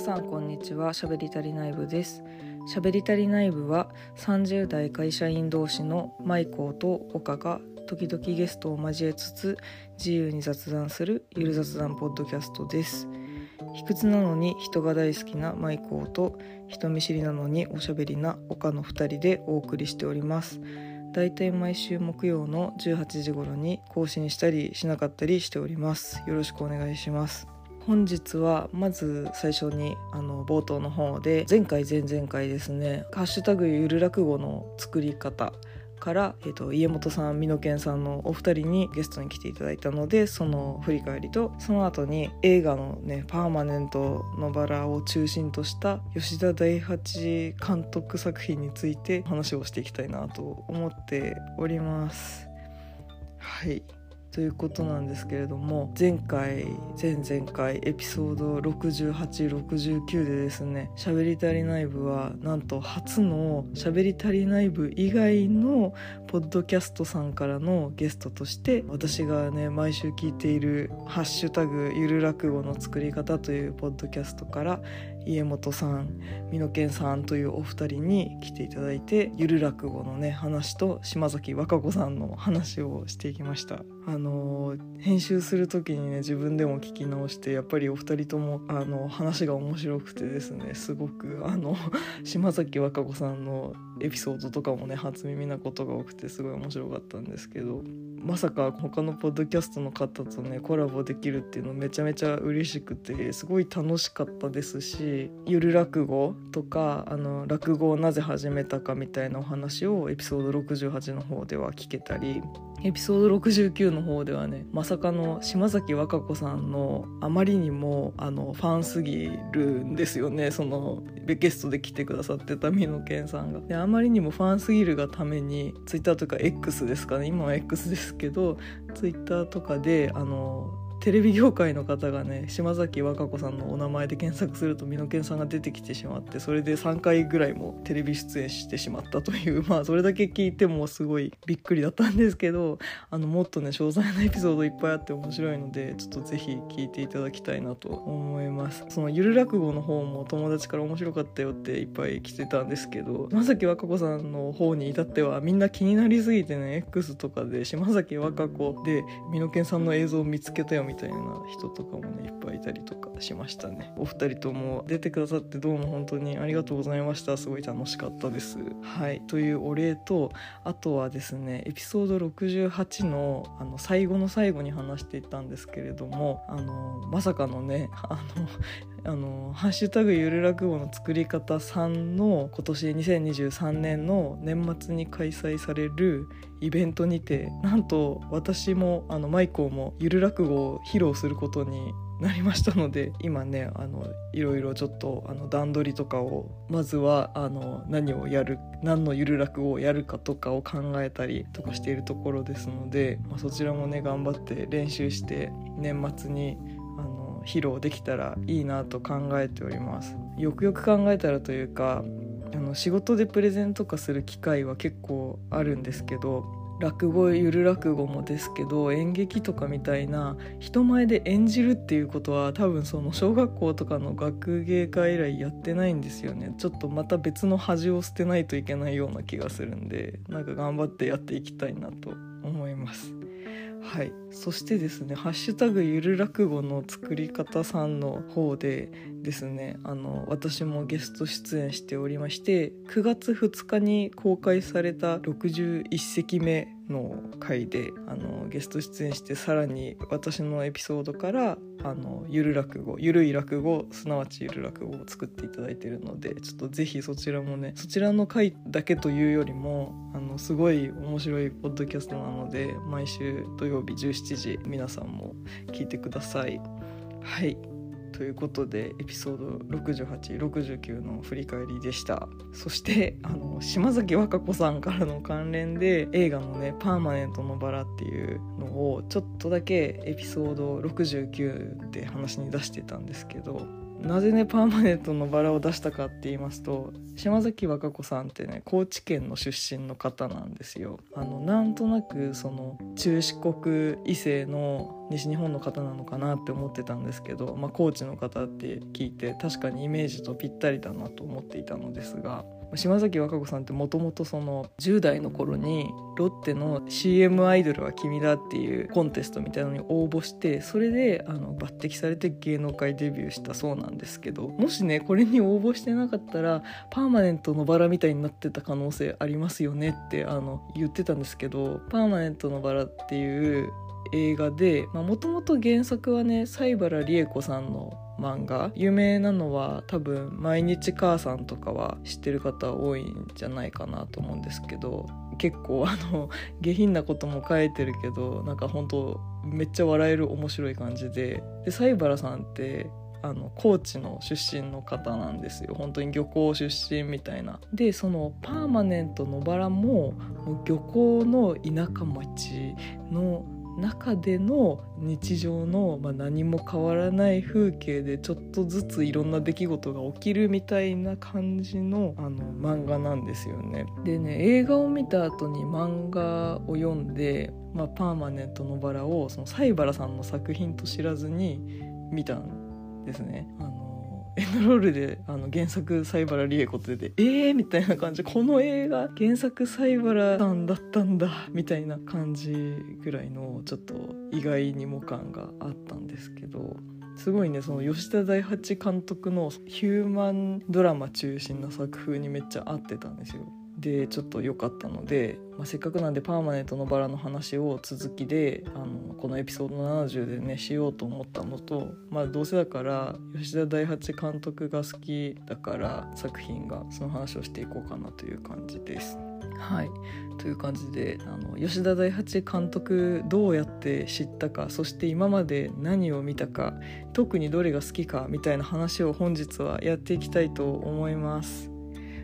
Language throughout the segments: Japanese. さんこんにちは、しゃべりたり内部です。しゃべりたり内部は30代会社員同士のマイコーと岡が時々ゲストを交えつつ自由に雑談するゆる雑談ポッドキャストです。卑屈なのに人が大好きなマイコーと人見知りなのにおしゃべりな岡の2人でお送りしております。だいたい毎週木曜の18時頃に更新したりしなかったりしております。よろしくお願いします。本日はまず最初に冒頭の方で前々回ですね、ハッシュタグゆる落語の作り方から、家元さん、美濃健さんのお二人にゲストに来ていただいたので、その振り返りと、その後に映画のね、パーマネントのバラを中心とした吉田大八監督作品について話をしていきたいなと思っております。はい、ということなんですけれども、前々回エピソード68、69でですね、しゃべりたり内部はなんと初のしゃべりたり内部以外のポッドキャストさんからのゲストとして、私がね毎週聞いているハッシュタグゆる落語の作り方というポッドキャストから家元さん、美濃健さんというお二人に来ていただいて、ゆる落語のね話と島崎和歌子さんの話をしていきました。編集する時にね自分でも聞き直して、やっぱりお二人とも話が面白くてですね、すごく島崎和歌子さんのエピソードとかもね初耳なことが多くてすごい面白かったんですけど、まさか他のポッドキャストの方とねコラボできるっていうのめちゃめちゃ嬉しくて、すごい楽しかったですし、ゆる落語とか落語をなぜ始めたかみたいなお話をエピソード68の方では聞けたり、エピソード69の方ではね、まさかの島崎和歌子さんのあまりにもファンすぎるんですよね。そのゲストで来てくださってた美濃健さんが、であまりにもファンすぎるがためにツイッターとか X ですかね、今は X ですけど、ツイッターとかでテレビ業界の方がね、島崎和歌子さんのお名前で検索すると美濃健さんが出てきてしまって、それで3回ぐらいもテレビ出演してしまったという、まあそれだけ聞いてもすごいびっくりだったんですけど、もっとね詳細なエピソードいっぱいあって面白いので、ちょっとぜひ聞いていただきたいなと思います。そのゆる落語の方も友達から面白かったよっていっぱい来てたんですけど、島崎和歌子さんの方に至ってはみんな気になりすぎてね、 X とかで島崎和歌子で美濃健さんの映像を見つけたよみたいな人とかもねいっぱいいたりとかしましたね。お二人とも出てくださってどうも本当にありがとうございました。すごい楽しかったです。はい、というお礼と、あとはですねエピソード68の最後の最後に話していたんですけれども、まさかのねハッシュタグゆる落語の作り方さんの今年2023年の年末に開催されるイベントにて、なんと私もマイコーもゆる落語を披露することになりましたので、今ねいろいろちょっと段取りとかを、まずは何のゆる落語をやるかとかを考えたりとかしているところですので、まあ、そちらもね頑張って練習して年末に披露できたらいいなと考えております。よくよく考えたらというか、仕事でプレゼンとかする機会は結構あるんですけど、落語ゆる落語もですけど、演劇とかみたいな人前で演じるっていうことは多分その小学校とかの学芸会以来やってないんですよね。ちょっとまた別の恥を捨てないといけないような気がするんで、なんか頑張ってやっていきたいなと思います。はい、そしてですね、ハッシュタグゆる落語の作り方さんの方でですね、私もゲスト出演しておりまして、9月2日に公開された61席目の回でゲスト出演して、さらに私のエピソードからゆる落語、ゆるい落語、すなわちゆる落語を作っていただいているので、ちょっとぜひそちらもね、そちらの回だけというよりもすごい面白いポッドキャストなので、毎週土曜日17時皆さんも聞いてください。はい、ということでエピソード68、69の振り返りでした。そして島崎和歌子さんからの関連で、映画のねパーマネントのバラっていうのをちょっとだけエピソード69で話に出してたんですけど、なぜねパーマネントのバラを出したかって言いますと、島崎和歌子さんってね高知県の出身の方なんですよ。なんとなくその中四国以西の西日本の方なのかなって思ってたんですけど、高知の方って聞いて確かにイメージとぴったりだなと思っていたのですが、島崎和歌子さんってもともとその10代の頃にロッテの CM アイドルは君だっていうコンテストみたいなのに応募して、それで抜擢されて芸能界デビューしたそうなんですけど、もしねこれに応募してなかったらパーマネントのバラみたいになってた可能性ありますよねって言ってたんですけど、パーマネントのバラっていう映画で、もともと原作はね西原理恵子さんの漫画、有名なのは多分毎日母さんとかは知ってる方多いんじゃないかなと思うんですけど、結構下品なことも書いてるけどなんか本当めっちゃ笑える面白い感じで、西原さんって高知の出身の方なんですよ。本当に漁港出身みたいな。でそのパーマネントのバラも漁港の田舎町の中での日常の、何も変わらない風景でちょっとずついろんな出来事が起きるみたいな感じの、漫画なんですよね。でね映画を見た後に漫画を読んで、パーマネントのバラをその西原さんの作品と知らずに見たんですね。エンドロールで原作西原理恵子って出てみたいな感じ、この映画原作西原さんだったんだみたいな感じぐらいのちょっと意外にも感があったんですけど、すごいねその吉田大八監督のヒューマンドラマ中心な作風にめっちゃ合ってたんですよ。でちょっと良かったので、せっかくなんでパーマネントのバラの話を続きでこのエピソード70でねしようと思ったのと、どうせだから吉田大八監督が好きだから作品がその話をしていこうかなという感じです。はい、という感じで吉田大八監督どうやって知ったか、そして今まで何を見たか、特にどれが好きかみたいな話を本日はやっていきたいと思います。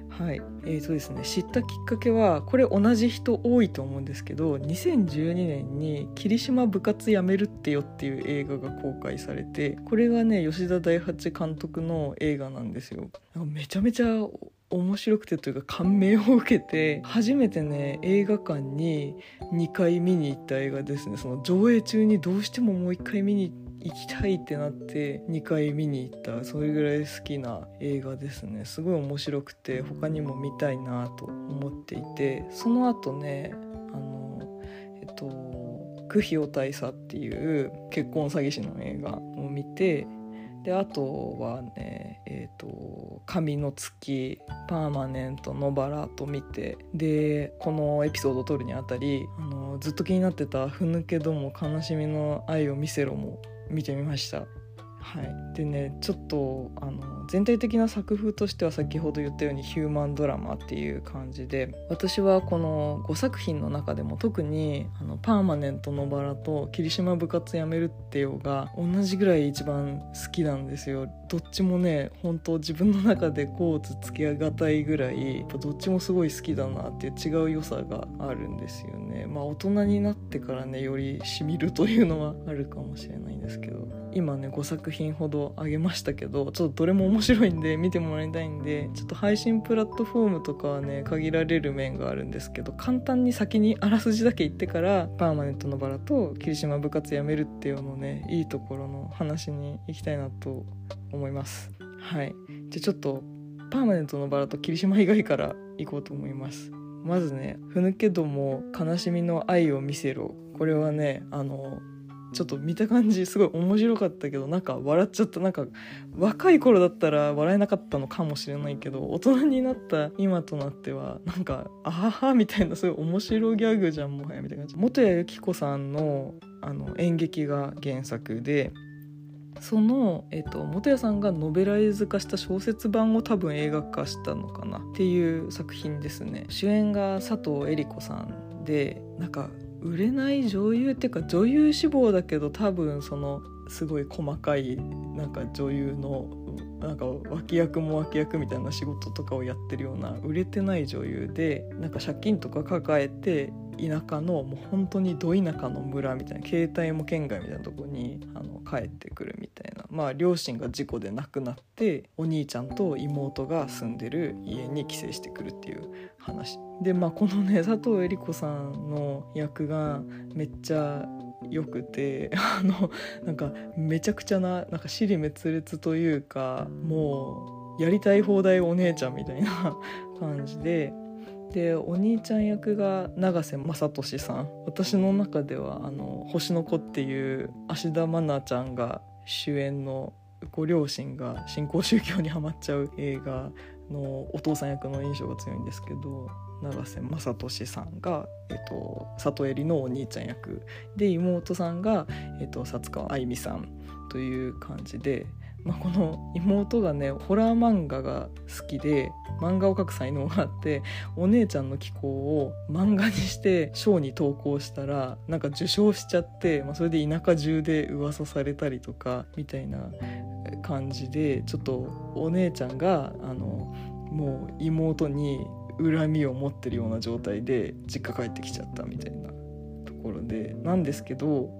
はい、ですね、知ったきっかけはこれ同じ人多いと思うんですけど、2012年に霧島部活やめるってよっていう映画が公開されて、これがね吉田大八監督の映画なんですよ。めちゃめちゃ面白くてというか感銘を受けて、初めてね映画館に2回見に行った映画ですね。その上映中にどうしてももう1回見に行きたいってなって2回見に行った、それぐらい好きな映画ですね。すごい面白くて他にも見たいなと思っていて、その後ね九陽大佐っていう結婚詐欺師の映画を見て、であとはね紙の月、パーマネントのバラと見て、でこのエピソードを撮るにあたりずっと気になってたふぬけども悲しみの愛を見せろも見てみました。はい、でねちょっと全体的な作風としては先ほど言ったようにヒューマンドラマっていう感じで、私はこの5作品の中でも特にパーマネントのバラと霧島部活やめるってよが同じぐらい一番好きなんですよ。どっちもね本当自分の中でこうつき上がたいぐらいどっちもすごい好きだなっていう違う良さがあるんですよね。大人になってからねよりしみるというのはあるかもしれないんですけど、今ね5作品ほどあげましたけど、ちょっとどれも面白いんで見てもらいたいんで、ちょっと配信プラットフォームとかはね限られる面があるんですけど、簡単に先にあらすじだけ言ってからパーマネントのバラと霧島部活やめるっていうのねいいところの話に行きたいなと思います。はい、じゃあちょっとパーマネントのバラと霧島以外から行こうと思います。まずねふぬけども悲しみの愛を見せろ、これはねちょっと見た感じすごい面白かったけど、なんか笑っちゃった。なんか若い頃だったら笑えなかったのかもしれないけど、大人になった今となってはなんかあははみたいな、すごい面白ギャグじゃんもはやみたいな感じ。元谷由紀子さんの演劇が原作で、その、元谷さんがノベライズ化した小説版を多分映画化したのかなっていう作品ですね。主演が佐藤恵理子さんで、なんか売れない女優っていうか女優志望だけど、多分そのすごい細かいなんか女優のなんか脇役も脇役みたいな仕事とかをやってるような売れてない女優で、なんか借金とか抱えて田舎のもう本当にど田舎の村みたいな、携帯も県外みたいなとこに帰ってくるみたいな、まあ両親が事故で亡くなってお兄ちゃんと妹が住んでる家に帰省してくるっていう話で、まあこのね佐藤恵理子さんの役がめっちゃよくて、なんかめちゃくちゃななんか尻滅裂というか、もうやりたい放題お姉ちゃんみたいな感じで、でお兄ちゃん役が永瀬正敏さん、私の中では星の子っていう芦田愛菜ちゃんが主演のご両親が新興宗教にハマっちゃう映画のお父さん役の印象が強いんですけど、永瀬正敏さんが、里襟のお兄ちゃん役で、妹さんが、薩川愛美さんという感じで、まあ、この妹がねホラー漫画が好きで漫画を描く才能があって、お姉ちゃんの寄稿を漫画にして賞に投稿したらなんか受賞しちゃって、まあ、それで田舎中で噂されたりとかみたいな感じで、ちょっとお姉ちゃんがもう妹に恨みを持ってるような状態で実家帰ってきちゃったみたいなところでなんですけど、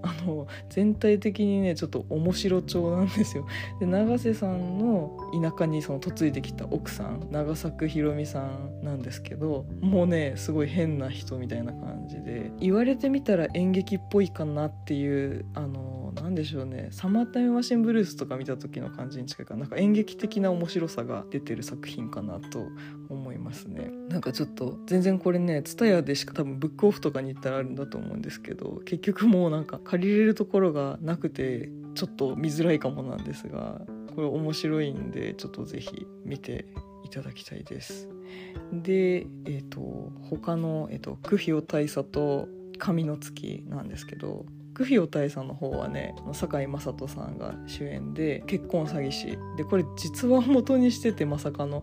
全体的にねちょっと面白調なんですよ。で永瀬さんの田舎にその嫁いできた奥さん永作ひろみさんなんですけど、もうねすごい変な人みたいな感じで、言われてみたら演劇っぽいかなっていうなんでしょうね、サマータイムマシンブルースとか見た時の感じに近いから、なんか演劇的な面白さが出てる作品かなと思いますね。なんかちょっと全然これねTSUTAYAでしか多分ブックオフとかに行ったらあるんだと思うんですけど、結局もうなんか借りれるところがなくてちょっと見づらいかもなんですが、これ面白いんでちょっとぜひ見ていただきたいです。で、他の、九比大佐と神の月なんですけど、九比大佐の方はね堺雅人さんが主演で結婚詐欺師で、これ実話を元にしてて、まさかの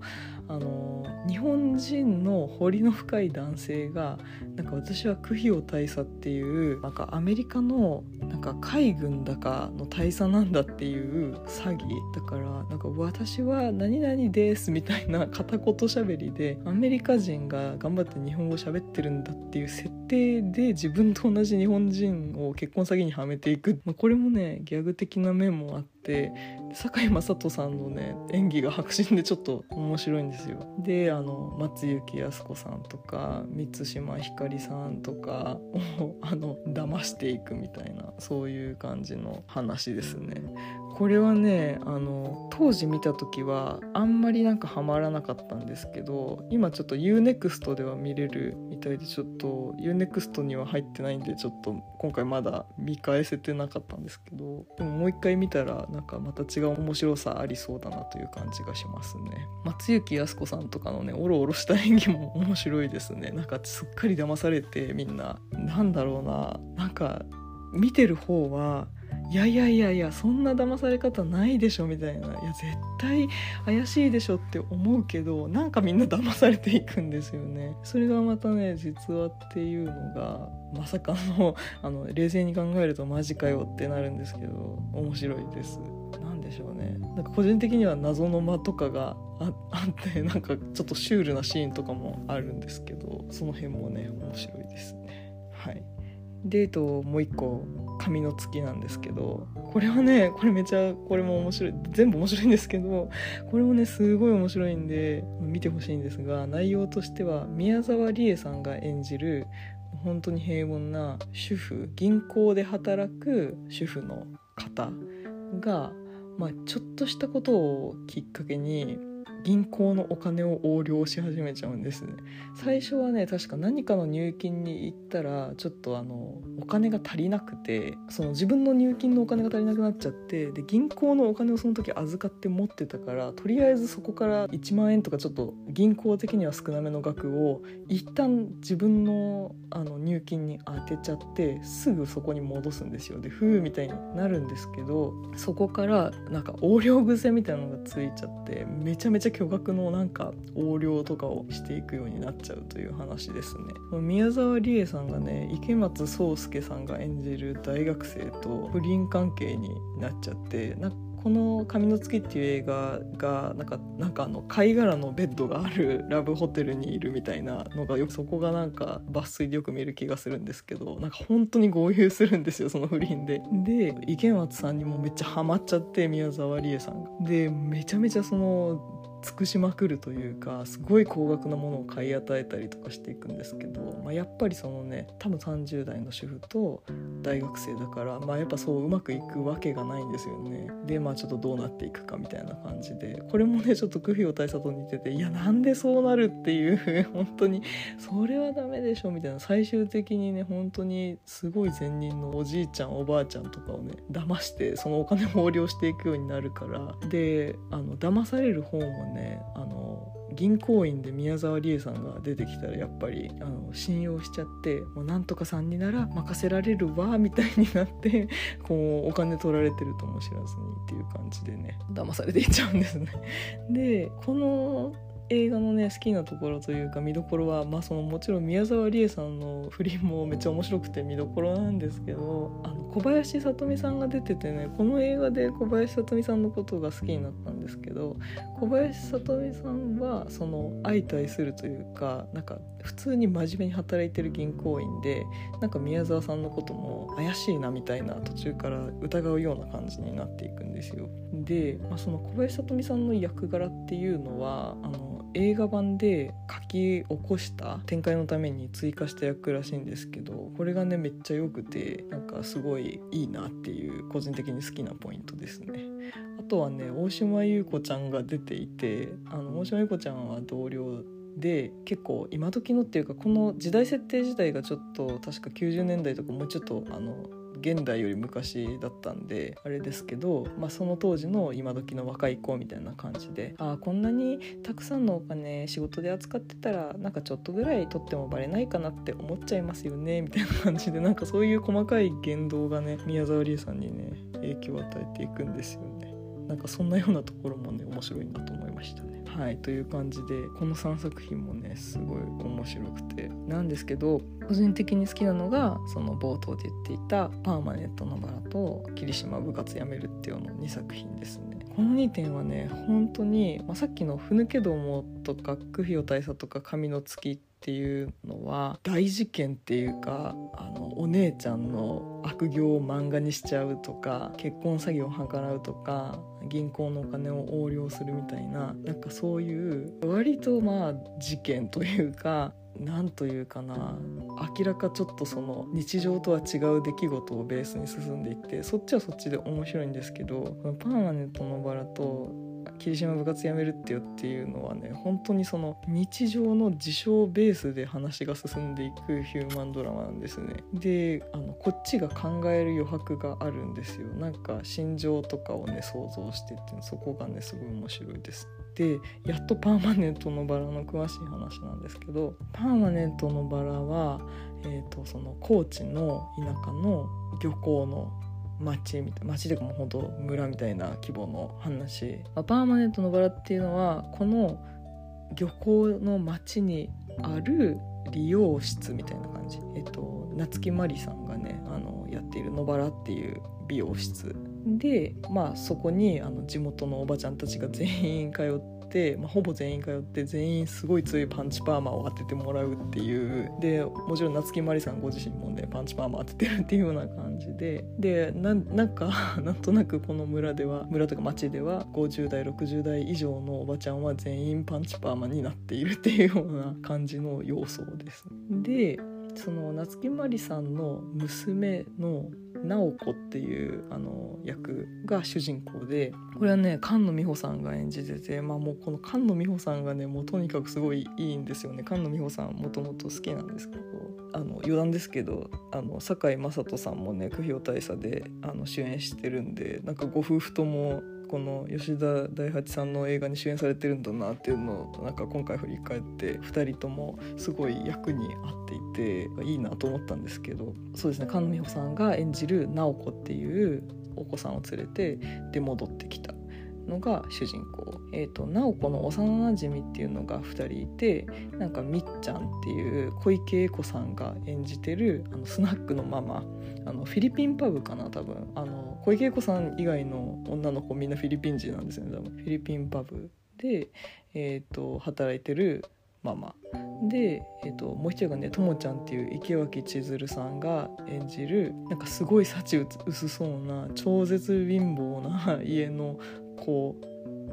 日本人の彫りの深い男性がなんか私は九比大佐っていうなんかアメリカのなんか海軍だかの大佐なんだっていう詐欺だから、なんか私は何々ですみたいな片言喋りでアメリカ人が頑張って日本語喋ってるんだっていう設定で自分と同じ日本人を結婚詐欺にはめていく、まあ、これもねギャグ的な面もあって、堺雅人さんのね演技が迫真でちょっと面白いんですよ。で松雪泰子さんとか満島ひかりさんとかを騙していくみたいな、そういう感じの話ですね。これはね当時見た時はあんまりなんかハマらなかったんですけど、今ちょっと UNEXT では見れるみたいで、ちょっと UNEXT には入ってないんでちょっと今回まだ見返せてなかったんですけど、でももう一回見たらなんかまた違う面白さありそうだなという感じがしますね。松雪泰子さんとかのねおろおろした演技も面白いですね。なんかすっかり騙されて、みんななんだろうな、なんか見てる方はいやいやいやいやそんな騙され方ないでしょみたいな、いや絶対怪しいでしょって思うけど、なんかみんな騙されていくんですよね。それがまたね実話っていうのがまさかの、冷静に考えるとマジかよってなるんですけど面白いです。なんでしょうね、なんか個人的には謎の間とかがあってなんかちょっとシュールなシーンとかもあるんですけど、その辺もね面白いですね。はい。でもう一個神の月なんですけど、これはねこれも面白い、全部面白いんですけど、これもねすごい面白いんで見てほしいんですが、内容としては宮沢りえさんが演じる本当に平凡な主婦、銀行で働く主婦の方が、まあ、ちょっとしたことをきっかけに銀行のお金を横領し始めちゃうんですね。最初はね確か何かの入金に行ったらちょっとお金が足りなくて、その自分の入金のお金が足りなくなっちゃって、で銀行のお金をその時預かって持ってたから、とりあえずそこから1万円とかちょっと銀行的には少なめの額を一旦自分の、入金に当てちゃってすぐそこに戻すんですよ。でふーみたいになるんですけど、そこからなんか横領癖みたいなのがついちゃってめちゃめちゃ巨額のなんか横領とかをしていくようになっちゃうという話ですね。宮沢りえさんがね、池松壮亮さんが演じる大学生と不倫関係になっちゃって、なんかこの紙の月っていう映画がなんか貝殻のベッドがあるラブホテルにいるみたいなのがよく、そこがなんか抜粋でよく見る気がするんですけど、なんか本当に合流するんですよ、その不倫で。で池松さんにもめっちゃハマっちゃって、宮沢りえさんがでめちゃめちゃその尽くしまくるというか、すごい高額なものを買い与えたりとかしていくんですけど、やっぱりそのね、多分30代の主婦と大学生だから、やっぱそううまくいくわけがないんですよね。でちょっとどうなっていくかみたいな感じで、これもねちょっとグフィオ大佐と似てて、いやなんでそうなるっていう本当にそれはダメでしょみたいな、最終的にね本当にすごい善人のおじいちゃんおばあちゃんとかをね騙して、そのお金を横領していくようになるから。で騙される方もね銀行員で宮沢りえさんが出てきたら、やっぱり信用しちゃって、もうなんとかさんになら任せられるわみたいになって、こうお金取られてるとも知らずにっていう感じでね、騙されていっちゃうんですね。でこの映画のね好きなところというか見どころは、そのもちろん宮沢りえさんの不倫もめっちゃ面白くて見どころなんですけど、小林聡美さんが出ててね、この映画で小林聡美さんのことが好きになったんですけど、小林聡美さんはその相対するというか、なんか普通に真面目に働いてる銀行員で、なんか宮沢さんのことも怪しいなみたいな、途中から疑うような感じになっていくんですよ。で、その小林聡美さんの役柄っていうのは映画版で書き起こした展開のために追加した役らしいんですけど、これがねめっちゃ良くて、なんかすごいいいなっていう個人的に好きなポイントですね。あとはね、大島優子ちゃんが出ていて、大島優子ちゃんは同僚で、結構今時のっていうか、この時代設定自体がちょっと確か90年代とか、もうちょっと現代より昔だったんであれですけど、その当時の今時の若い子みたいな感じで、こんなにたくさんのお金仕事で扱ってたら、なんかちょっとぐらい取ってもバレないかなって思っちゃいますよねみたいな感じで、なんかそういう細かい言動がね宮沢りえさんにね影響を与えていくんですよね。なんかそんなようなところもね面白いなと思いましたね。はい、という感じで、この3作品もねすごい面白くてなんですけど、個人的に好きなのがその冒頭で言っていたパーマネントのバラと霧島部活やめるっていうの2作品ですね。この2点はね本当に、さっきのふぬけどもとかグフィオ大佐とか紙の月っていうのは大事件っていうか、お姉ちゃんの悪行を漫画にしちゃうとか、結婚詐欺を計らうとか、銀行のお金を横領するみたいな、なんかそういう割と事件というか、なんというかな、明らかちょっとその日常とは違う出来事をベースに進んでいって、そっちはそっちで面白いんですけど、パーマネントのバラと霧島部活やめるってよっていうのはね、本当にその日常の事象ベースで話が進んでいくヒューマンドラマなんですね。でこっちが考える余白があるんですよ。なんか心情とかをね想像してって、そこがねすごい面白いです。でやっとパーマネントのバラの詳しい話なんですけど、パーマネントのバラは、その高知の田舎の漁港の町でもほんと村みたいな規模の話。パーマネントのバラっていうのは、この漁港の町にある理容室みたいな感じ。夏木マリさんがねやっている野バラっていう美容室で、そこに地元のおばちゃんたちが全員通って、ほぼ全員通って、全員すごい強いパンチパーマを当ててもらうっていう。でもちろん夏木マリさんご自身もねパンチパーマ当ててるっていうような感じで、なんかなんとなくこの村とか町では50代60代以上のおばちゃんは全員パンチパーマになっているっていうような感じの要素です。でその夏木マリさんの娘の直子っていう役が主人公で、これはね菅野美穂さんが演じてて、もうこの菅野美穂さんがねもうとにかくすごいいいんですよね。菅野美穂さんもともと好きなんですけど、余談ですけど堺雅人さんもねグフィオ大佐で主演してるんで、なんかご夫婦ともこの吉田大八さんの映画に主演されてるんだなっていうのをなんか今回振り返って、2人ともすごい役に合っていていいなと思ったんですけど、そうですね、菅野美穂さんが演じる直子っていうお子さんを連れて出戻ってきたのが主人公、直子の幼なじみっていうのが2人いて、なんかみっちゃんっていう小池栄子さんが演じてるスナックのママ、フィリピンパブかな、多分小池栄子さん以外の女の子みんなフィリピン人なんですよね、多分フィリピンパブで、働いてるママで、もう一人がね、ともちゃんっていう池脇千鶴さんが演じる、なんかすごい幸薄そうな超絶貧乏な家の子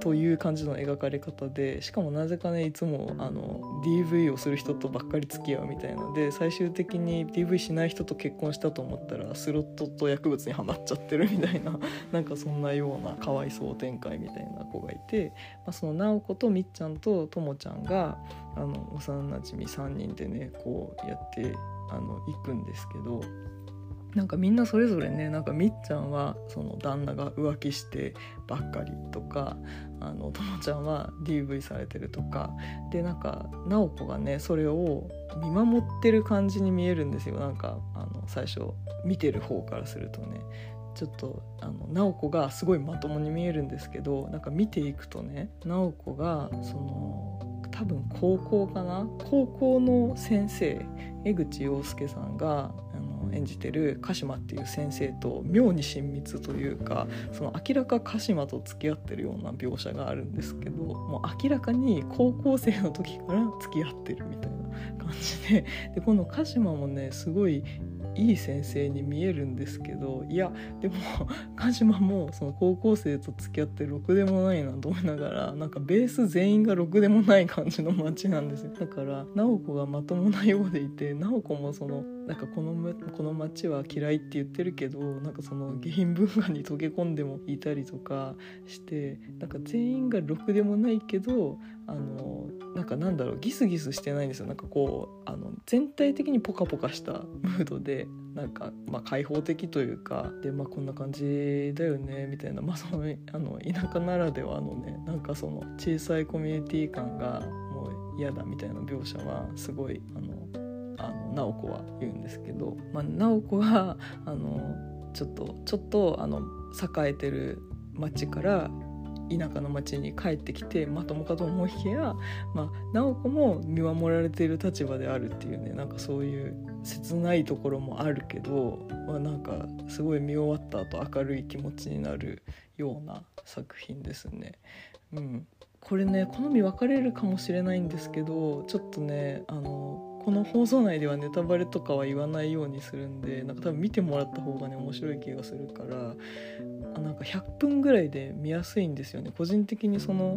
という感じの描かれ方で、しかもなぜかね、いつもDV をする人とばっかり付き合うみたいなので、最終的に DV しない人と結婚したと思ったらスロットと薬物にハマっちゃってるみたいな、なんかそんなようなかわいそう展開みたいな子がいて、その直子とみっちゃんとともちゃんが幼なじみ3人でね、こうやっていくんですけど、なんかみんなそれぞれね、なんかみっちゃんはその旦那が浮気してばっかりとか、ともちゃんは DV されてるとかで、なんか直子がねそれを見守ってる感じに見えるんですよ。なんか最初見てる方からするとね、ちょっと直子がすごいまともに見えるんですけど、なんか見ていくとね、直子がその多分高校の先生、江口洋介さんが演じてる鹿島っていう先生と妙に親密というか、その明らか鹿島と付き合ってるような描写があるんですけど、もう明らかに高校生の時から付き合ってるみたいな感じで、でこの鹿島もねすごいいい先生に見えるんですけど、いやでも鹿島もその高校生と付き合ってろくでもないなと思いながら、なんかベース全員がろくでもない感じの街なんですよ。だから直子がまともなようでいて、直子もそのなんかこの街は嫌いって言ってるけど、なんかその下品文化に溶け込んでもいたりとかして、なんか全員がろくでもないけど、なんかなんだろう、ギスギスしてないんですよ。なんかこう全体的にポカポカしたムードで、なんか開放的というかで、こんな感じだよねみたいな、その田舎ならではのね、なんかその小さいコミュニティ感がもう嫌だみたいな描写はすごい直子は言うんですけど、直子はちょっと栄えてる町から田舎の町に帰ってきて、まともかと思いきや、直子も見守られている立場であるっていうね、なんかそういう切ないところもあるけど、なんかすごい見終わった後明るい気持ちになるような作品ですね。これね、好み分かれるかもしれないんですけど、ちょっとねこの放送内ではネタバレとかは言わないようにするんで、なんか多分見てもらった方がね面白い気がするから、なんか100分ぐらいで見やすいんですよね。個人的にその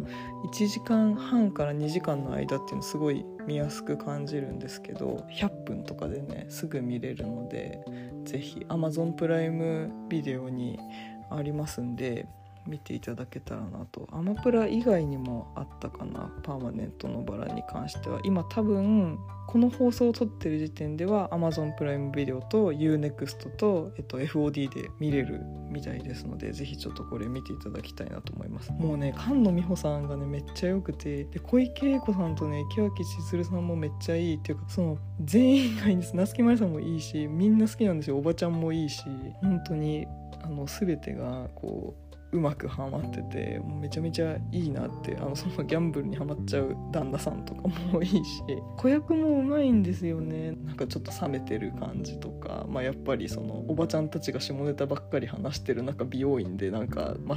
1時間半から2時間の間っていうのすごい見やすく感じるんですけど、100分とかでねすぐ見れるので、ぜひ Amazon プライムビデオにありますんで見ていただけたらなと。アマプラ以外にもあったかな、パーマネントのバラに関しては。今多分この放送を撮ってる時点では Amazon プライムビデオと Unext と、FOD で見れるみたいですので、ぜひちょっとこれ見ていただきたいなと思います。もうね、菅野美穂さんがねめっちゃ良くて、で小池栄子さんとね池脇千鶴さんもめっちゃいいっていうか、その全員がいいんです。夏木マリさんもいいし、みんな好きなんですよ。おばちゃんもいいし、本当に全てがこううまくハマってて、もうめちゃめちゃいいなって。そのギャンブルにハマっちゃう旦那さんとかもいいし、子役もうまいんですよね。なんかちょっと冷めてる感じとか、やっぱりそのおばちゃんたちが下ネタばっかり話してる中、美容院でなんか座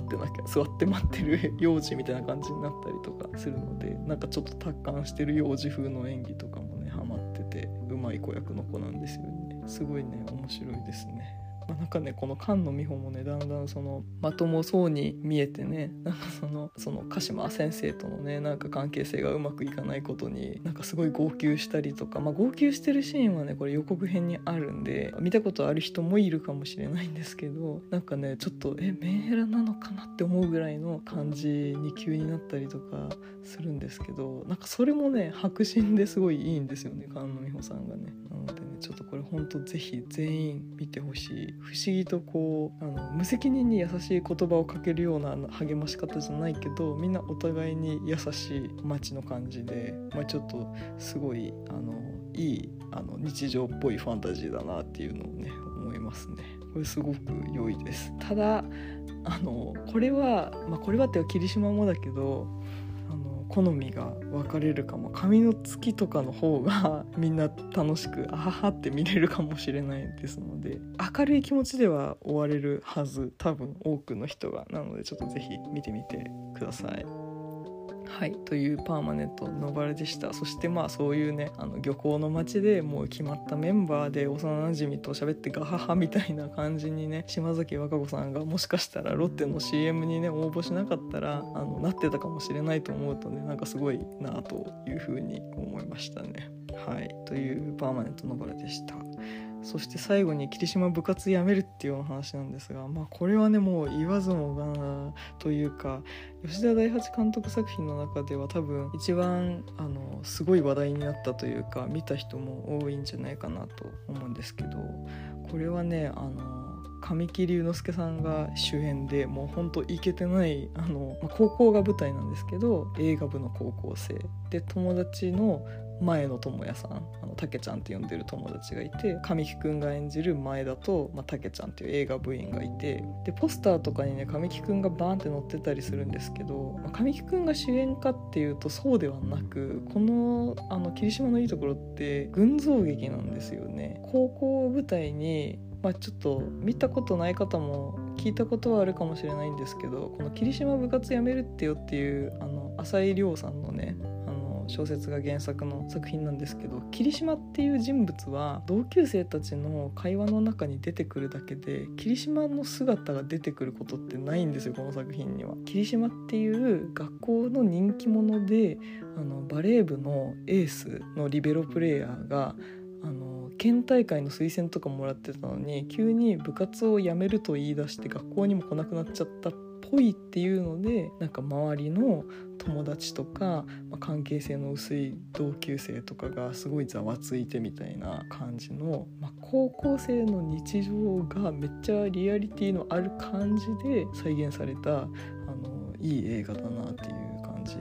って待ってる幼児みたいな感じになったりとかするので、なんかちょっと達観してる幼児風の演技とかもねハマってて、うまい子役の子なんですよね。すごいね面白いですね。なんかね、この菅野美穂もねだんだんそのまともそうに見えてね、なんかその鹿島先生とのねなんか関係性がうまくいかないことになんかすごい号泣したりとか、号泣してるシーンはねこれ予告編にあるんで見たことある人もいるかもしれないんですけど、なんかねちょっとメンヘラなのかなって思うぐらいの感じに急になったりとかするんですけど、なんかそれもね迫真ですごいいいんですよね、菅野美穂さんがね。なのでね、ちょっとこれ本当ぜひ全員見てほしい。不思議とこう無責任に優しい言葉をかけるような励まし方じゃないけど、みんなお互いに優しい街の感じで、ちょっとすごいいい日常っぽいファンタジーだなっていうのをね思いますね。これすごく良いです。ただこれは、これはっていうか霧島もだけど好みが分かれるかも。紙の月とかの方がみんな楽しくあははって見れるかもしれないですので、明るい気持ちでは終われるはず、多分多くの人が。なのでちょっとぜひ見てみてください。はい、というパーマネントノバルでした。そしてそういうね漁港の街でもう決まったメンバーで幼馴染と喋ってガハハみたいな感じにね、島崎和歌子さんがもしかしたらロッテの CM にね応募しなかったらなってたかもしれないと思うとね、なんかすごいなというふうに思いましたね。はい、というパーマネントノバルでした。そして最後に霧島部活辞めるっていうような話なんですが、これはねもう言わずもがなというか、吉田大八監督作品の中では多分一番すごい話題になったというか、見た人も多いんじゃないかなと思うんですけど、これはね神木隆之介さんが主演で、もうほんとイケてない高校が舞台なんですけど、映画部の高校生で友達の前野智也さん、たけちゃんって呼んでる友達がいて、神木くんが演じる前田とたけちゃんっていう映画部員がいて、でポスターとかにね神木くんがバーンって載ってたりするんですけど、神木くんが主演かっていうとそうではなく、この霧島のいいところって群像劇なんですよね。高校を舞台にちょっと見たことない方も聞いたことはあるかもしれないんですけど、この霧島部活やめるってよっていう浅井亮さんのね小説が原作の作品なんですけど、霧島っていう人物は同級生たちの会話の中に出てくるだけで、霧島の姿が出てくることってないんですよ、この作品には。霧島っていう学校の人気者でバレー部のエースのリベロプレイヤーが県大会の推薦とかもらってたのに、急に部活を辞めると言い出して学校にも来なくなっちゃったっぽいっていうので、なんか周りの友達とか、関係性の薄い同級生とかがすごいざわついてみたいな感じの、高校生の日常がめっちゃリアリティのある感じで再現されたいい映画だなっていう感じ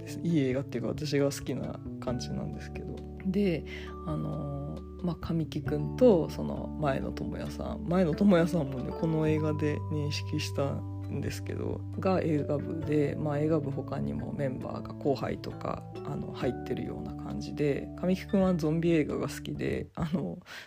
です。いい映画っていうか私が好きな感じなんですけど、で神木くんとその前野智也さんもねこの映画で認識したんですけど、が映画部で、映画部他にもメンバーが後輩とか入ってるような感じで、神木くんはゾンビ映画が好きで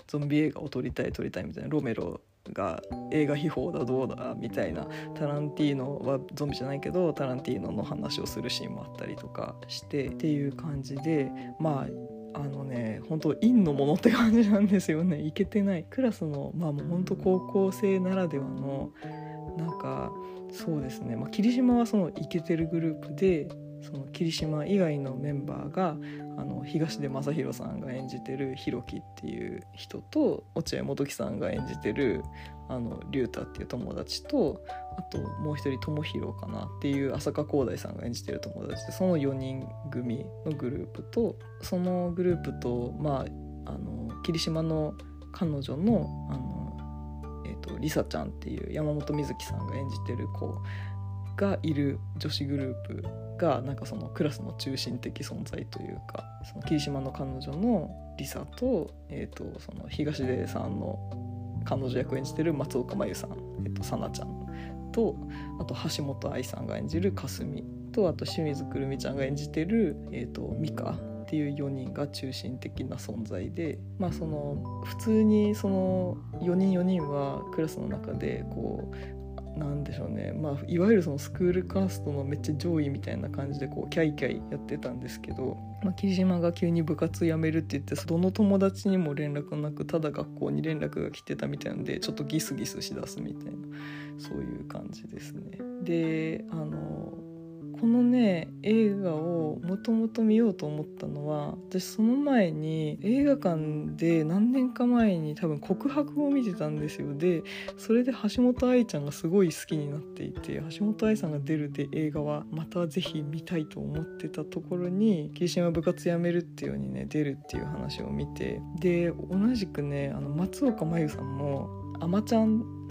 ゾンビ映画を撮りたいみたいな、ロメロが映画秘宝だどうだみたいな、タランティーノはゾンビじゃないけどタランティーノの話をするシーンもあったりとかしてっていう感じで、本当陰のものって感じなんですよね。イケてないクラスのもう本当高校生ならではのなんかそうですね、霧島はそのイケてるグループで、その霧島以外のメンバーが東出昌大さんが演じてるひろきっていう人と、落合元樹さんが演じてる龍太っていう友達と、あともう一人友博かなっていう浅香光大さんが演じてる友達で、その4人組のグループと、そのグループと霧島の彼女のりさちゃんっていう山本美月さんが演じてる子がいる女子グループが、なんかそのクラスの中心的存在というか、その霧島の彼女のリサと、その東出さんの彼女役演じてる松岡真優さん、さなちゃんと、あと橋本愛さんが演じるかすみと、あと清水くるみちゃんが演じてる、美香っていう4人が中心的な存在で、その普通にその4人はクラスの中でこうなんでしょうね、いわゆるそのスクールカーストのめっちゃ上位みたいな感じでこうキャイキャイやってたんですけど、霧島が急に部活辞めるって言って、どの友達にも連絡なく、ただ学校に連絡が来てたみたいなので、ちょっとギスギスしだすみたいな、そういう感じですね。でこのね映画をもともと見ようと思ったのは、私その前に映画館で何年か前に多分告白を見てたんですよ。でそれで橋本愛ちゃんがすごい好きになっていて、橋本愛さんが出るで映画はまたぜひ見たいと思ってたところに、霧島部活やめるっていうようにね出るっていう話を見て、で同じくね松岡真優さんも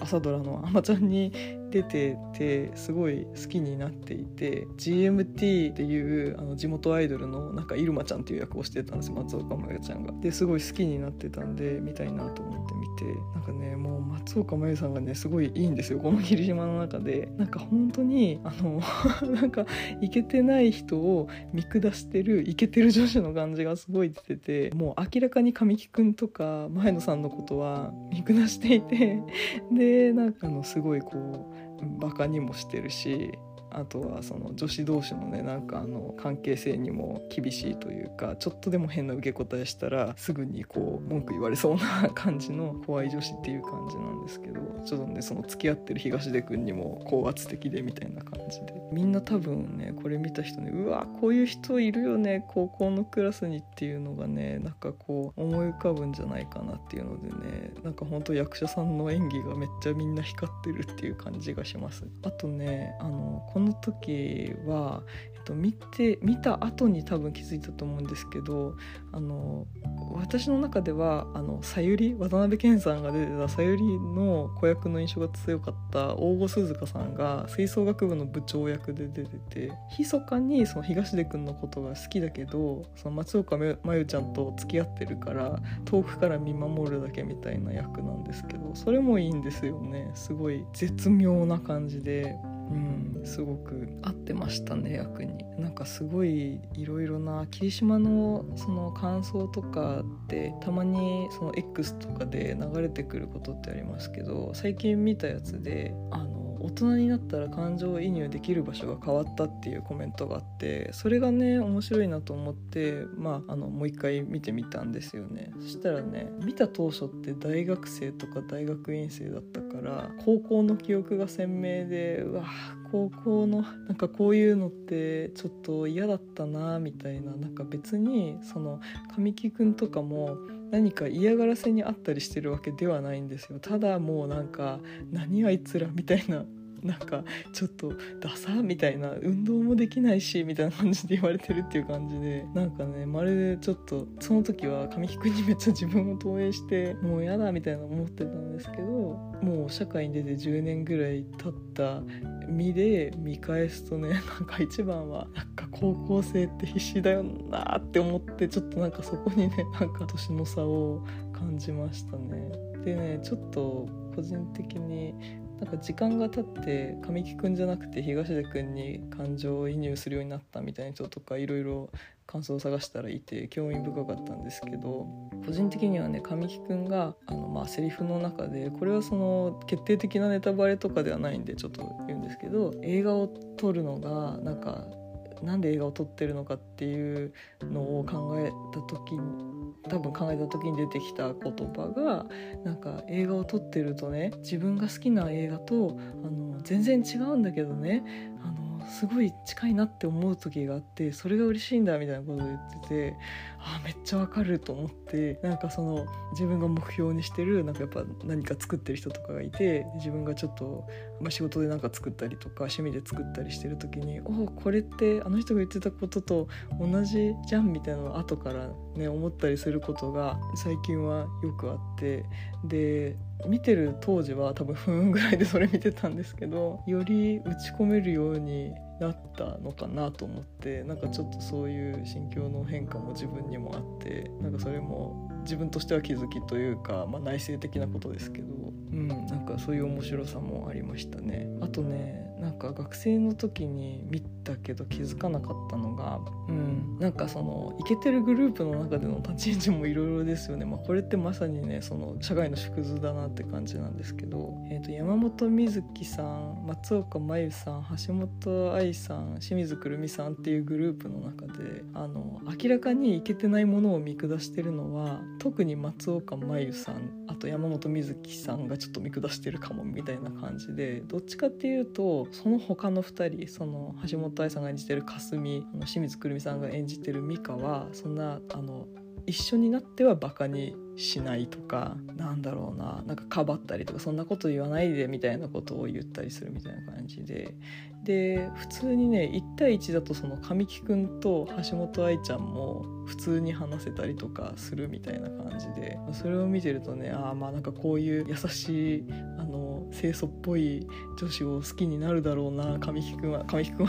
朝ドラのあまちゃんに出ててすごい好きになっていて、 GMT っていう地元アイドルのなんかイルマちゃんっていう役をしてたんです、松岡真優ちゃんが。ですごい好きになってたんで見たいなと思って見て、なんかねもう松岡茉優さんがねすごいいいんですよ、この霧島の中で。なんか本当になんかイケてない人を見下してるイケてる女子の感じがすごい出てて、もう明らかに神木くんとか前野さんのことは見下していて、でなんかすごいこうバカにもしてるし、あとはその女子同士のねなんか関係性にも厳しいというか、ちょっとでも変な受け答えしたらすぐにこう文句言われそうな感じの怖い女子っていう感じなんですけど、ちょっとねその付き合ってる東出くんにも高圧的でみたいな感じで、みんな多分ねこれ見た人ね、うわこういう人いるよね高校のクラスにっていうのがねなんかこう思い浮かぶんじゃないかなっていうのでね、なんか本当役者さんの演技がめっちゃみんな光ってるっていう感じがします。あとねこの時は、見た後に多分気づいたと思うんですけど、私の中ではさゆり、渡辺謙さんが出てたさゆりの子役の印象が強かった大郷鈴鹿さんが吹奏楽部の部長役で出てて、密かにその東出くんのことが好きだけどその松岡真優ちゃんと付き合ってるから遠くから見守るだけみたいな役なんですけど、それもいいんですよね、すごい絶妙な感じで、うん、すごく合ってましたね役に。なんかすごいいろいろな霧島のその感想とかってたまにその X とかで流れてくることってありますけど、最近見たやつで大人になったら感情移入できる場所が変わったっていうコメントがあって、それがね面白いなと思って、もう一回見てみたんですよね。そしたらね、見た当初って大学生とか大学院生だったから高校の記憶が鮮明で、うわ高校のなんかこういうのってちょっと嫌だったなみたいな、なんか別にその神木くんとかも何か嫌がらせにあったりしてるわけではないんですよ。ただもうなんか何あいつらみたいな、なんかちょっとダサみたいな、運動もできないしみたいな感じで言われてるっていう感じで、なんかねまるでちょっとその時は神木くんにめっちゃ自分を投影してもうやだみたいな思ってたんですけど、もう社会に出て10年ぐらい経った身で見返すとね、なんか一番はなんか高校生って必死だよなって思って、ちょっとなんかそこにねなんか年の差を感じましたね。でね、ちょっと個人的になんか時間が経って神木くんじゃなくて東出くんに感情移入するようになったみたいな人とかいろいろ感想を探したらいて興味深かったんですけど、個人的にはね神木くんがセリフの中で、これはその決定的なネタバレとかではないんでちょっと言うんですけど、映画を撮るのがなんで映画を撮ってるのかっていうのを考えた時に出てきた言葉が、なんか映画を撮ってるとね、自分が好きな映画と全然違うんだけどね、すごい近いなって思う時があって、それが嬉しいんだみたいなことを言ってて、あめっちゃわかると思って、なんかその自分が目標にしてるなんかやっぱ何か作ってる人とかがいて、自分がちょっと、仕事でなんか作ったりとか趣味で作ったりしてる時に、おこれってあの人が言ってたことと同じじゃんみたいなのを後からね思ったりすることが最近はよくあって、で見てる当時は多分ふーんぐらいでそれ見てたんですけど、より打ち込めるようになったのかなと思って、なんかちょっとそういう心境の変化も自分にもあって、なんかそれも自分としては気づきというか、内省的なことですけど、なんかそういう面白さもありましたね。あとね、なんか学生の時に見たけど気づかなかったのが、なんかそのイケてるグループの中での立ち位置もいろいろですよね。これってまさにねその社会の縮図だなって感じなんですけど、山本美月さん、松岡真優さん、橋本愛さん、清水くるみさんっていうグループの中で明らかにイケてないものを見下してるのは特に松岡真優さん、あと山本美月さんがちょっと見下してるかもみたいな感じで、どっちかっていうとその他の2人、その橋本愛さんが演じてるかすみ、清水くるみさんが演じてる美香はそんな一緒になってはバカにしないとか、なんだろうな、なんかかばったりとか、そんなこと言わないでみたいなことを言ったりするみたいな感じで、で普通にね1対1だとその神木くんと橋本愛ちゃんも普通に話せたりとかするみたいな感じで、それを見てるとね、なんかこういう優しい清楚っぽい女子を好きになるだろうな神木くんはっ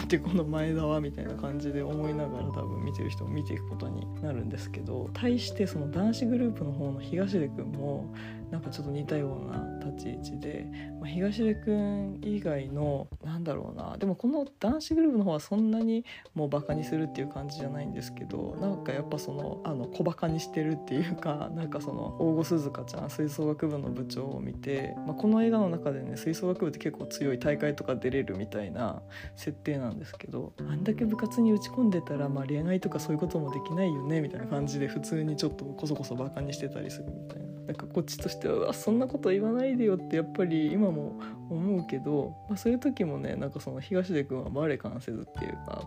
ていうこの前田はみたいな感じで思いながら多分見てる人も見ていくことになるんですけど、対してその男子グループの方の東出くんもなんかちょっと似たような立ち位置で、まあ、東出くん以外のなんだろうな、でもこの男子グループの方はそんなにもうバカにするっていう感じじゃないんですけど、なんかやっぱその小バカにしてるっていうか、なんかその大後鈴鹿ちゃん吹奏楽部の部長を見て、まあ、この映画の中でね吹奏楽部って結構強い大会とか出れるみたいな設定なんですけど、あんだけ部活に打ち込んでたらまあ恋愛とかそういうこともできないよねみたいな感じで普通にちょっとこそこそバカにしてたりするみたいな、なんかこっちとしてはそんなこと言わないでよってやっぱり今も思うけど、まあ、そういう時もねなんかその東出君は我関せずっていうか、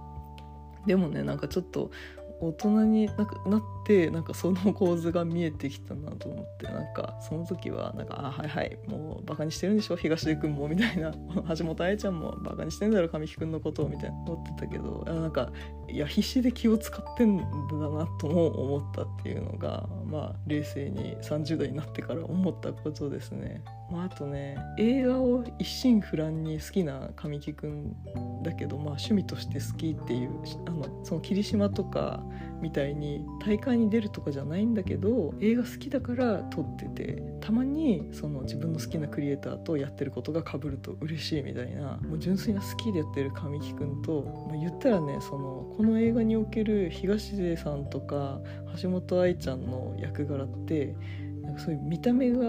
でもねなんかちょっと大人になってなんかその構図が見えてきたなと思って、なんかその時はなんかあはいはいもうバカにしてるんでしょ東出くんもみたいな、橋本愛ちゃんもバカにしてんだろ神木くんのことをみたいな思ってたけど、なんかいや必死で気を使ってんだなとも思ったっていうのが、まあ冷静に30代になってから思ったことですね。まあ、あとね映画を一心不乱に好きな神木くんだけど、まあ、趣味として好きっていうその霧島とかみたいに大会に出るとかじゃないんだけど映画好きだから撮ってて、たまにその自分の好きなクリエイターとやってることが被ると嬉しいみたいな、もう純粋な好きでやってる神木くんと、まあ、言ったらねこの映画における東出さんとか橋本愛ちゃんの役柄ってなんかそういう見た目が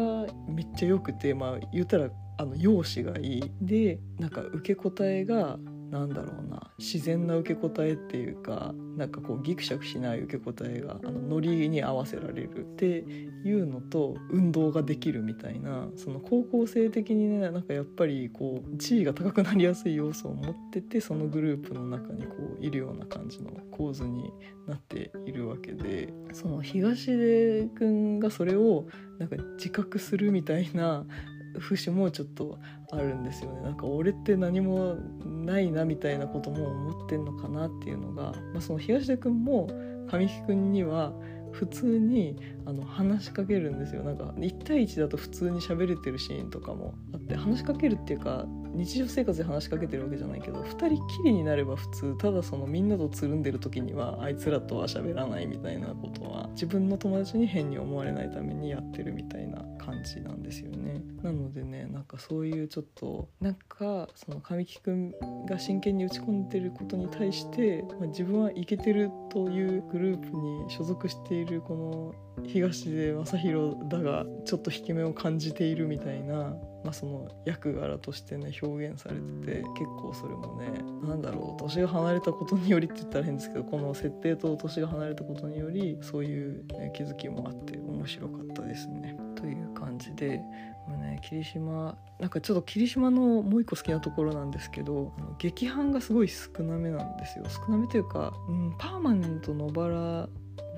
めっちゃ良くて、まあ言ったら容姿がいいで、なんか受け答えがなんだろうな自然な受け答えっていうか、なんかこうギクシャクしない受け答えがノリに合わせられるっていうのと、運動ができるみたいなその高校生的にねなんかやっぱりこう地位が高くなりやすい要素を持っててそのグループの中にこういるような感じの構図になっているわけで、その東出くんがそれをなんか自覚するみたいな節もちょっとあるんですよね。なんか俺って何もないなみたいなことも思ってんのかなっていうのが、まあ、その東出くんも神木くんには普通に話しかけるんですよ。なんか1対1だと普通に喋れてるシーンとかもあって、話しかけるっていうか日常生活で話しかけてるわけじゃないけど、2人きりになれば普通、ただそのみんなとつるんでる時にはあいつらとは喋らないみたいなことは自分の友達に変に思われないためにやってるみたいな感じなんですよね。なのでねなんかそういうちょっとなんかその神木くんが真剣に打ち込んでることに対して、まあ、自分はイケてるというグループに所属しているこの東出昌大だがちょっと引き目を感じているみたいな、まあ、その役柄としてね表現されてて、結構それもねなんだろう年が離れたことによりって言ったら変ですけど、この設定と年が離れたことによりそういう、ね、気づきもあって面白かったですねという感じで、まあね、霧島なんかちょっと霧島のもう一個好きなところなんですけど、劇伴がすごい少なめなんですよ。少なめというか、パーマネントのバラ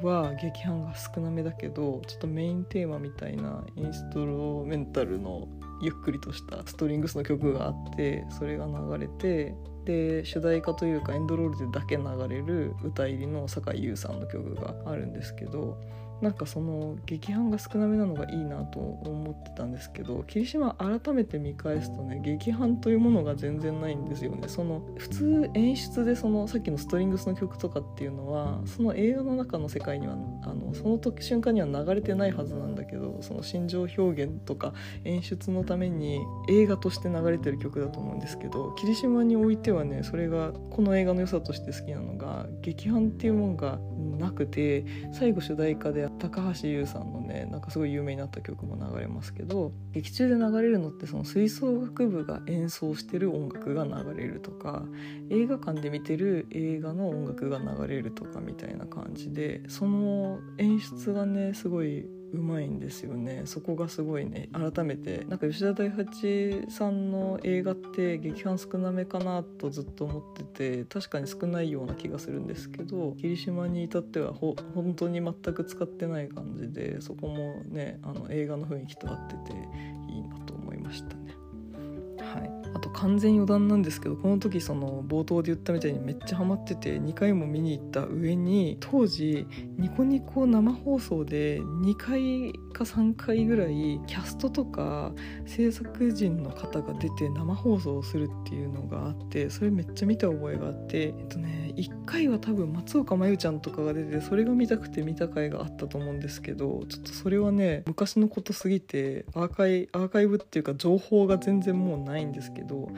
は劇伴が少なめだけど、ちょっとメインテーマみたいなインストロメンタルのゆっくりとしたストリングスの曲があって、それが流れて、で主題歌というかエンドロールでだけ流れる歌入りの坂井優さんの曲があるんですけど、なんかその劇伴が少なめなのがいいなと思ってたんですけど、霧島改めて見返すとね劇伴というものが全然ないんですよね。その普通演出でそのさっきのストリングスの曲とかっていうのはその映画の中の世界にはその時瞬間には流れてないはずなんだけど、その心情表現とか演出のために映画として流れてる曲だと思うんですけど、霧島においてはねそれがこの映画の良さとして好きなのが劇伴っていうものがなくて、最後主題歌で高橋優さんのねなんかすごい有名になった曲も流れますけど、劇中で流れるのってその吹奏楽部が演奏してる音楽が流れるとか、映画館で見てる映画の音楽が流れるとかみたいな感じで、その演出がねすごいうまいんですよね。そこがすごいね改めてなんか吉田大八さんの映画って劇伴少なめかなとずっと思ってて、確かに少ないような気がするんですけど、霧島に至っては本当に全く使ってない感じで、そこもね映画の雰囲気と合ってていいなと思いましたね。はい、あと完全余談なんですけど、この時その冒頭で言ったみたいにめっちゃハマってて2回も見に行った上に、当時ニコニコ生放送で2回か3回ぐらいキャストとか制作陣の方が出て生放送をするっていうのがあって、それめっちゃ見た覚えがあって、1回は多分松岡真優ちゃんとかが出て、それが見たくて見た回があったと思うんですけど、ちょっとそれはね昔のことすぎてアーカイブっていうか情報が全然もうないんですけど、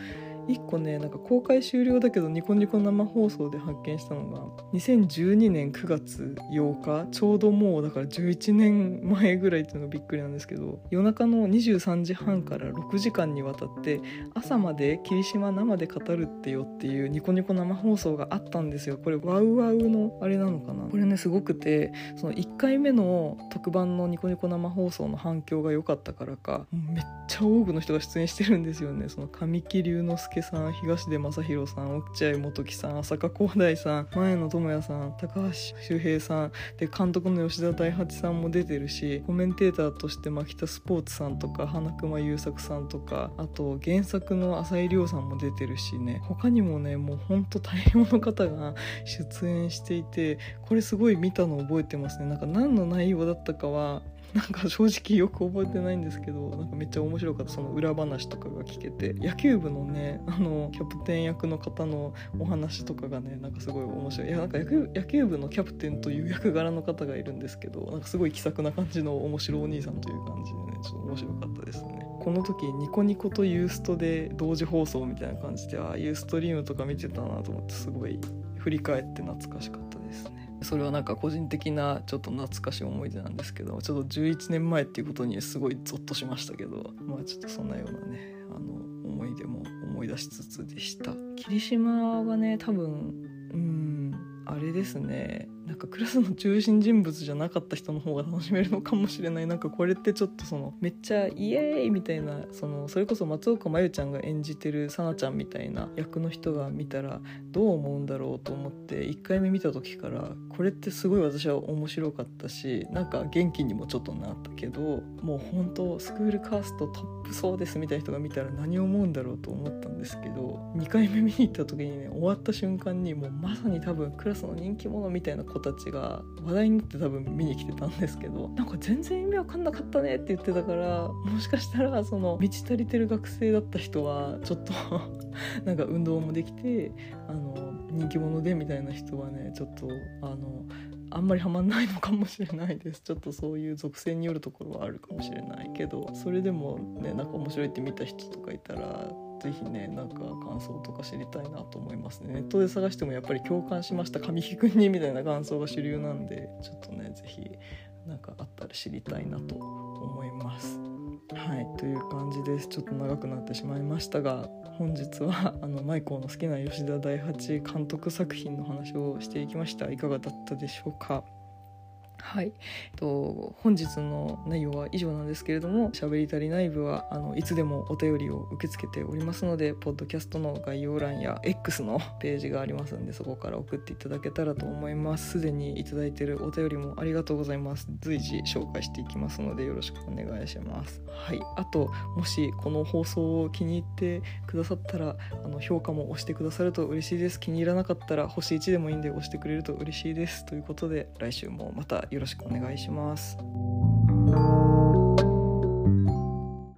1個ねなんか公開終了だけどニコニコ生放送で発見したのが2012年9月8日、ちょうどもうだから11年前ぐらいっていうのがびっくりなんですけど、夜中の23時半から6時間にわたって朝まで霧島生で語るってよっていうニコニコ生放送があったんですよ。これワウワウのあれなのかな、これねすごくて、その1回目の特番のニコニコ生放送の反響が良かったからかめっちゃ多くの人が出演してるんですよね。その神木隆之介さん、東出昌大さん、落合元樹さん、浅香光大さん、前野智也さん、高橋周平さんで、監督の吉田大八さんも出てるし、コメンテーターとして牧田スポーツさんとか花熊優作さんとか、あと原作の浅井亮さんも出てるしね、他にもねもうほんと大変な方が出演していて、これすごい見たの覚えてますね。なんか何の内容だったかはなんか正直よく覚えてないんですけど、なんかめっちゃ面白かった。その裏話とかが聞けて、野球部のねキャプテン役の方のお話とかがねなんかすごい面白い。いやなんか野球部のキャプテンという役柄の方がいるんですけど、なんかすごい気さくな感じの面白お兄さんという感じでね、ちょっと面白かったですね。この時ニコニコとユーストで同時放送みたいな感じで、あユーストリームとか見てたなと思って、すごい振り返って懐かしかったですね。それはなんか個人的なちょっと懐かしい思い出なんですけど、ちょっと11年前っていうことにすごいゾッとしましたけど、まあちょっとそんなようなね思い出も思い出しつつでした。霧島はね多分あれですね、なんかクラスの中心人物じゃなかった人の方が楽しめるのかもしれない。なんかこれってちょっとそのめっちゃイエーイみたいな、それこそ松岡真優ちゃんが演じてるさなちゃんみたいな役の人が見たらどう思うんだろうと思って、1回目見た時からこれってすごい私は面白かったし、なんか元気にもちょっとなったけど、もう本当スクールカーストトップそうですみたいな人が見たら何を思うんだろうと思ったんですけど、2回目見に行った時にね終わった瞬間にもうまさに多分クラスの人気者みたいな子たちが話題になって多分見に来てたんですけど、なんか全然意味わかんなかったねって言ってたから、もしかしたらその満ち足りてる学生だった人はちょっとなんか運動もできて人気者でみたいな人はねちょっとあんまりハマんないのかもしれないです。ちょっとそういう属性によるところはあるかもしれないけど、それでもねなんか面白いって見た人とかいたらぜひねなんか感想とか知りたいなと思いますね。ネットで探してもやっぱり共感しました神木くんにみたいな感想が主流なんで、ちょっとねぜひなんかあったら知りたいなと思います。はい、という感じです。ちょっと長くなってしまいましたが、本日は舞子の好きな吉田大八監督作品の話をしていきました。いかがだったでしょうか。はい、本日の内容は以上なんですけれども、しゃべり足りない部はいつでもお便りを受け付けておりますので、ポッドキャストの概要欄や X のページがありますので、そこから送っていただけたらと思います。すでにいただいているお便りもありがとうございます。随時紹介していきますのでよろしくお願いします。はい、あともしこの放送を気に入ってくださったら評価も押してくださると嬉しいです。気に入らなかったら星1でもいいんで押してくれると嬉しいです。ということで来週もまたよろしくお願いします。